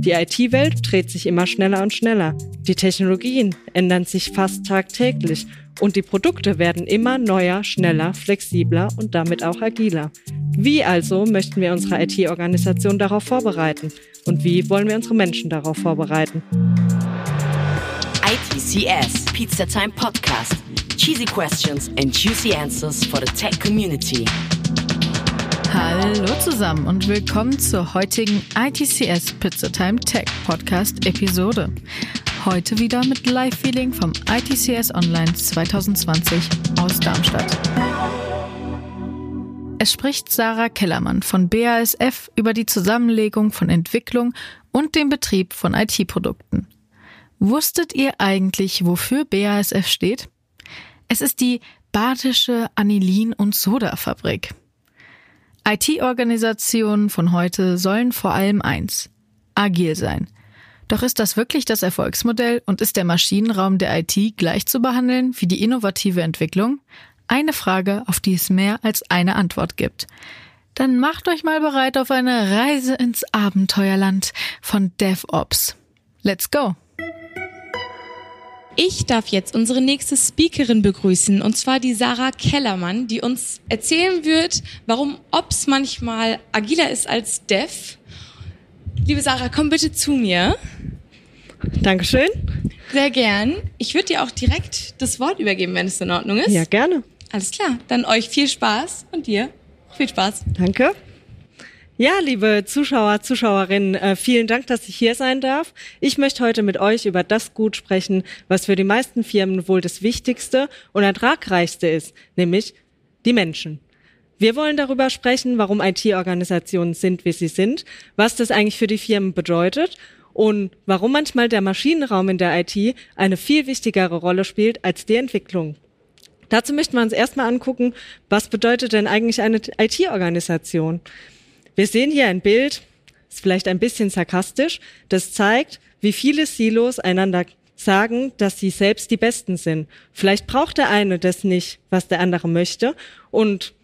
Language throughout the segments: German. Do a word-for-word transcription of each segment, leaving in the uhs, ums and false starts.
Die I T-Welt dreht sich immer schneller und schneller. Die Technologien ändern sich fast tagtäglich und die Produkte werden immer neuer, schneller, flexibler und damit auch agiler. Wie also möchten wir unsere I T-Organisation darauf vorbereiten? Und wie wollen wir unsere Menschen darauf vorbereiten? I T C S Pizza Time Podcast. Cheesy questions and juicy answers for the tech community. Hallo zusammen und willkommen zur heutigen I T C S Pizza Time Tech Podcast Episode. Heute wieder mit Live-Feeling vom I T C S Online zwanzig zwanzig aus Darmstadt. Es spricht Sarah Kellermann von B A S F über die Zusammenlegung von Entwicklung und dem Betrieb von I T-Produkten. Wusstet ihr eigentlich, wofür B A S F steht? Es ist die Badische Anilin- und Soda-Fabrik. I T-Organisationen von heute sollen vor allem eins: agil sein. Doch ist das wirklich das Erfolgsmodell und ist der Maschinenraum der I T gleich zu behandeln wie die innovative Entwicklung? Eine Frage, auf die es mehr als eine Antwort gibt. Dann macht euch mal bereit auf eine Reise ins Abenteuerland von DevOps. Let's go! Ich darf jetzt unsere nächste Speakerin begrüßen, und zwar die Sarah Kellermann, die uns erzählen wird, warum Ops manchmal agiler ist als Dev. Liebe Sarah, komm bitte zu mir. Dankeschön. Sehr gern. Ich würde dir auch direkt das Wort übergeben, wenn es in Ordnung ist. Ja, gerne. Alles klar. Dann euch viel Spaß und dir viel Spaß. Danke. Ja, liebe Zuschauer, Zuschauerinnen, vielen Dank, dass ich hier sein darf. Ich möchte heute mit euch über das Gut sprechen, was für die meisten Firmen wohl das Wichtigste und Ertragreichste ist, nämlich die Menschen. Wir wollen darüber sprechen, warum I T-Organisationen sind, wie sie sind, was das eigentlich für die Firmen bedeutet und warum manchmal der Maschinenraum in der I T eine viel wichtigere Rolle spielt als die Entwicklung. Dazu möchten wir uns erstmal angucken, was bedeutet denn eigentlich eine I T-Organisation? Wir sehen hier ein Bild, ist vielleicht ein bisschen sarkastisch, das zeigt, wie viele Silos einander sagen, dass sie selbst die Besten sind. Vielleicht braucht der eine das nicht, was der andere möchte, und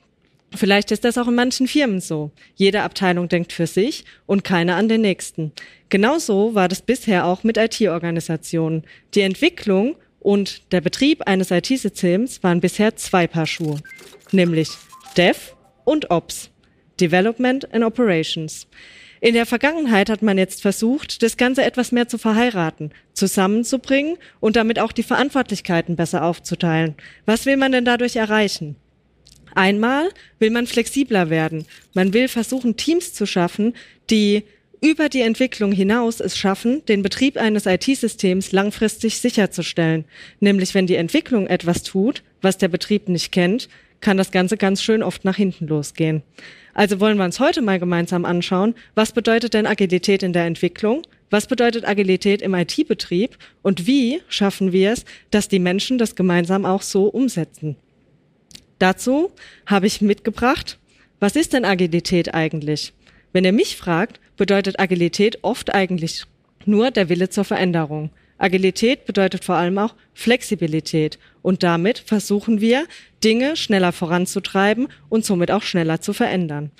vielleicht ist das auch in manchen Firmen so. Jede Abteilung denkt für sich und keine an den nächsten. Genauso war das bisher auch mit I T-Organisationen. Die Entwicklung und der Betrieb eines I T-Systems waren bisher zwei Paar Schuhe, nämlich Dev und Ops. Development and Operations. In der Vergangenheit hat man jetzt versucht, das Ganze etwas mehr zu verheiraten, zusammenzubringen und damit auch die Verantwortlichkeiten besser aufzuteilen. Was will man denn dadurch erreichen? Einmal will man flexibler werden. Man will versuchen, Teams zu schaffen, die über die Entwicklung hinaus es schaffen, den Betrieb eines I T-Systems langfristig sicherzustellen. Nämlich, wenn die Entwicklung etwas tut, was der Betrieb nicht kennt, kann das Ganze ganz schön oft nach hinten losgehen. Also wollen wir uns heute mal gemeinsam anschauen, was bedeutet denn Agilität in der Entwicklung, was bedeutet Agilität im I T-Betrieb und wie schaffen wir es, dass die Menschen das gemeinsam auch so umsetzen. Dazu habe ich mitgebracht, was ist denn Agilität eigentlich? Wenn ihr mich fragt, bedeutet Agilität oft eigentlich nur der Wille zur Veränderung. Agilität bedeutet vor allem auch Flexibilität, und damit versuchen wir, Dinge schneller voranzutreiben und somit auch schneller zu verändern.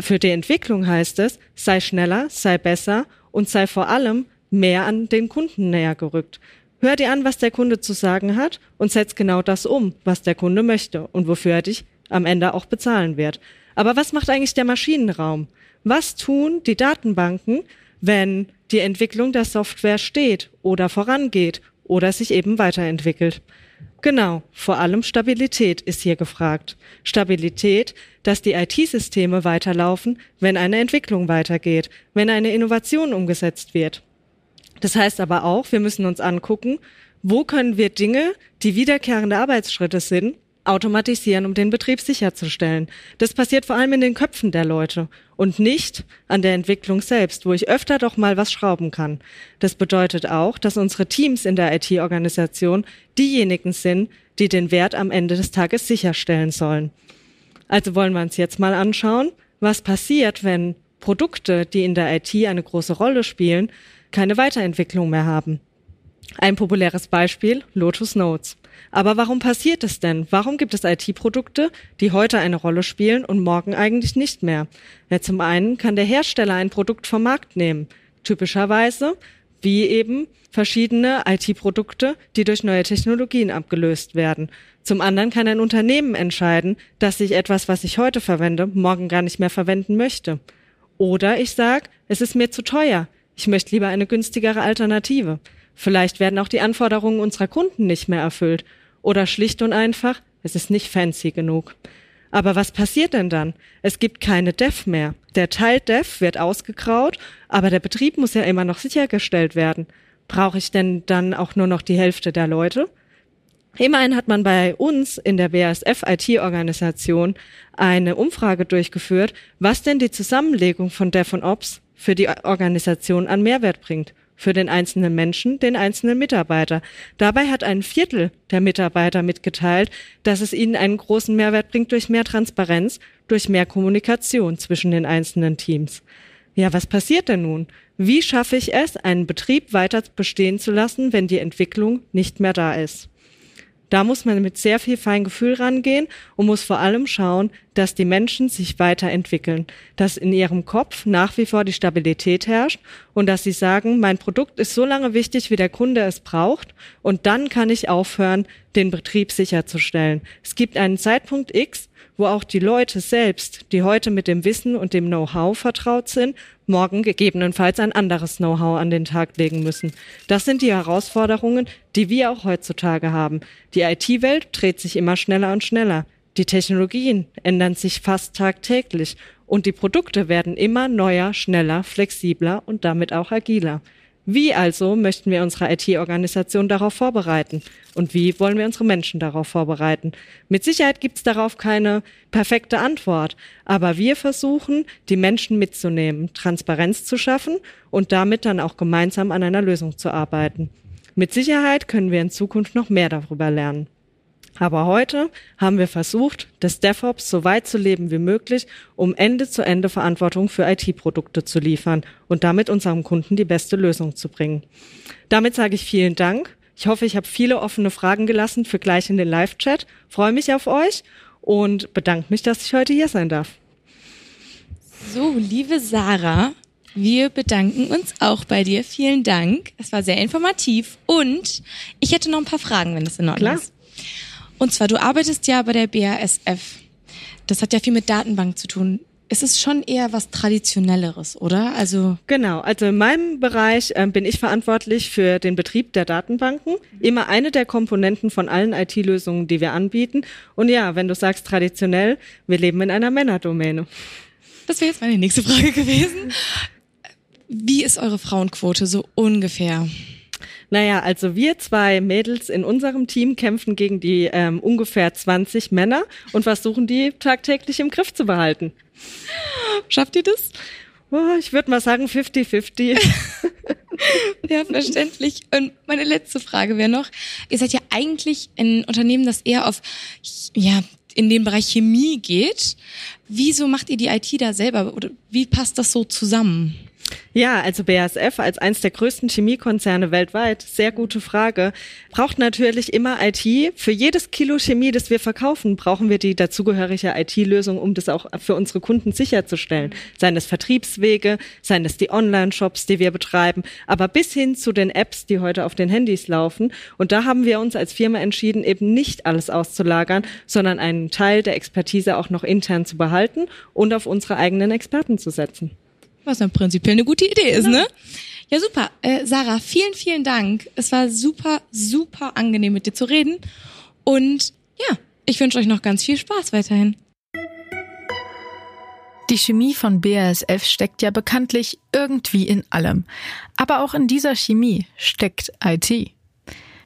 Für die Entwicklung heißt es, sei schneller, sei besser und sei vor allem mehr an den Kunden näher gerückt. Hör dir an, was der Kunde zu sagen hat, und setz genau das um, was der Kunde möchte und wofür er dich am Ende auch bezahlen wird. Aber was macht eigentlich der Maschinenraum? Was tun die Datenbanken, wenn die Entwicklung der Software steht oder vorangeht oder sich eben weiterentwickelt? Genau, vor allem Stabilität ist hier gefragt. Stabilität, dass die I T-Systeme weiterlaufen, wenn eine Entwicklung weitergeht, wenn eine Innovation umgesetzt wird. Das heißt aber auch, wir müssen uns angucken, wo können wir Dinge, die wiederkehrende Arbeitsschritte sind, automatisieren, um den Betrieb sicherzustellen. Das passiert vor allem in den Köpfen der Leute und nicht an der Entwicklung selbst, wo ich öfter doch mal was schrauben kann. Das bedeutet auch, dass unsere Teams in der I T-Organisation diejenigen sind, die den Wert am Ende des Tages sicherstellen sollen. Also wollen wir uns jetzt mal anschauen, was passiert, wenn Produkte, die in der I T eine große Rolle spielen, keine Weiterentwicklung mehr haben. Ein populäres Beispiel: Lotus Notes. Aber warum passiert es denn? Warum gibt es I T-Produkte, die heute eine Rolle spielen und morgen eigentlich nicht mehr? Ja, zum einen kann der Hersteller ein Produkt vom Markt nehmen, typischerweise wie eben verschiedene I T-Produkte, die durch neue Technologien abgelöst werden. Zum anderen kann ein Unternehmen entscheiden, dass ich etwas, was ich heute verwende, morgen gar nicht mehr verwenden möchte. Oder ich sage, es ist mir zu teuer. Ich möchte lieber eine günstigere Alternative. Vielleicht werden auch die Anforderungen unserer Kunden nicht mehr erfüllt. Oder schlicht und einfach, es ist nicht fancy genug. Aber was passiert denn dann? Es gibt keine Dev mehr. Der Teil Dev wird ausgegraut, aber der Betrieb muss ja immer noch sichergestellt werden. Brauche ich denn dann auch nur noch die Hälfte der Leute? Immerhin hat man bei uns in der B A S F I T-Organisation eine Umfrage durchgeführt, was denn die Zusammenlegung von Dev und Ops für die Organisation an Mehrwert bringt. Für den einzelnen Menschen, den einzelnen Mitarbeiter. Dabei hat ein Viertel der Mitarbeiter mitgeteilt, dass es ihnen einen großen Mehrwert bringt durch mehr Transparenz, durch mehr Kommunikation zwischen den einzelnen Teams. Ja, was passiert denn nun? Wie schaffe ich es, einen Betrieb weiter bestehen zu lassen, wenn die Entwicklung nicht mehr da ist? Da muss man mit sehr viel Feingefühl rangehen und muss vor allem schauen, dass die Menschen sich weiterentwickeln, dass in ihrem Kopf nach wie vor die Stabilität herrscht und dass sie sagen, mein Produkt ist so lange wichtig, wie der Kunde es braucht und dann kann ich aufhören, den Betrieb sicherzustellen. Es gibt einen Zeitpunkt X, wo auch die Leute selbst, die heute mit dem Wissen und dem Know-how vertraut sind, morgen gegebenenfalls ein anderes Know-how an den Tag legen müssen. Das sind die Herausforderungen, die wir auch heutzutage haben. Die I T-Welt dreht sich immer schneller und schneller. Die Technologien ändern sich fast tagtäglich und die Produkte werden immer neuer, schneller, flexibler und damit auch agiler. Wie also möchten wir unsere I T-Organisation darauf vorbereiten? Und wie wollen wir unsere Menschen darauf vorbereiten? Mit Sicherheit gibt es darauf keine perfekte Antwort, aber wir versuchen, die Menschen mitzunehmen, Transparenz zu schaffen und damit dann auch gemeinsam an einer Lösung zu arbeiten. Mit Sicherheit können wir in Zukunft noch mehr darüber lernen. Aber heute haben wir versucht, das DevOps so weit zu leben wie möglich, um Ende-zu-Ende Verantwortung für I T-Produkte zu liefern und damit unserem Kunden die beste Lösung zu bringen. Damit sage ich vielen Dank. Ich hoffe, ich habe viele offene Fragen gelassen für gleich in den Live-Chat. Freue mich auf euch und bedanke mich, dass ich heute hier sein darf. So, liebe Sarah, wir bedanken uns auch bei dir. Vielen Dank. Es war sehr informativ und ich hätte noch ein paar Fragen, wenn das in Ordnung ist. Klar. Und zwar, du arbeitest ja bei der B A S F. Das hat ja viel mit Datenbank zu tun. Es ist schon eher was Traditionelleres, oder? Also genau, also in meinem Bereich äh, bin ich verantwortlich für den Betrieb der Datenbanken. Immer eine der Komponenten von allen I T-Lösungen, die wir anbieten. Und ja, wenn du sagst traditionell, wir leben in einer Männerdomäne. Das wäre jetzt meine nächste Frage gewesen. Wie ist eure Frauenquote so ungefähr? Naja, also wir zwei Mädels in unserem Team kämpfen gegen die ähm, ungefähr zwanzig Männer und versuchen, die tagtäglich im Griff zu behalten. Schafft ihr das? Oh, ich würde mal sagen fifty fifty. Ja, verständlich. Und meine letzte Frage wäre noch, ihr seid ja eigentlich ein Unternehmen, das eher auf, ja, in den Bereich Chemie geht. Wieso macht ihr die I T da selber? Oder wie passt das so zusammen? Ja, also B A S F als eines der größten Chemiekonzerne weltweit, sehr gute Frage, braucht natürlich immer I T. Für jedes Kilo Chemie, das wir verkaufen, brauchen wir die dazugehörige I T-Lösung, um das auch für unsere Kunden sicherzustellen. Seien es Vertriebswege, seien es die Online-Shops, die wir betreiben, aber bis hin zu den Apps, die heute auf den Handys laufen. Und da haben wir uns als Firma entschieden, eben nicht alles auszulagern, sondern einen Teil der Expertise auch noch intern zu behalten und auf unsere eigenen Experten zu setzen. Was dann prinzipiell eine gute Idee ist, ne? Ja, super. Äh, Sarah, vielen, vielen Dank. Es war super, super angenehm, mit dir zu reden. Und ja, ich wünsche euch noch ganz viel Spaß weiterhin. Die Chemie von B A S F steckt ja bekanntlich irgendwie in allem. Aber auch in dieser Chemie steckt I T.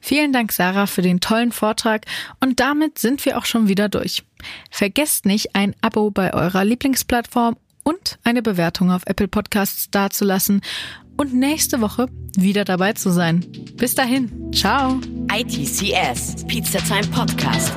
Vielen Dank, Sarah, für den tollen Vortrag. Und damit sind wir auch schon wieder durch. Vergesst nicht, ein Abo bei eurer Lieblingsplattform und eine Bewertung auf Apple Podcasts dazulassen und nächste Woche wieder dabei zu sein. Bis dahin, ciao. I T C S Pizza Time Podcast.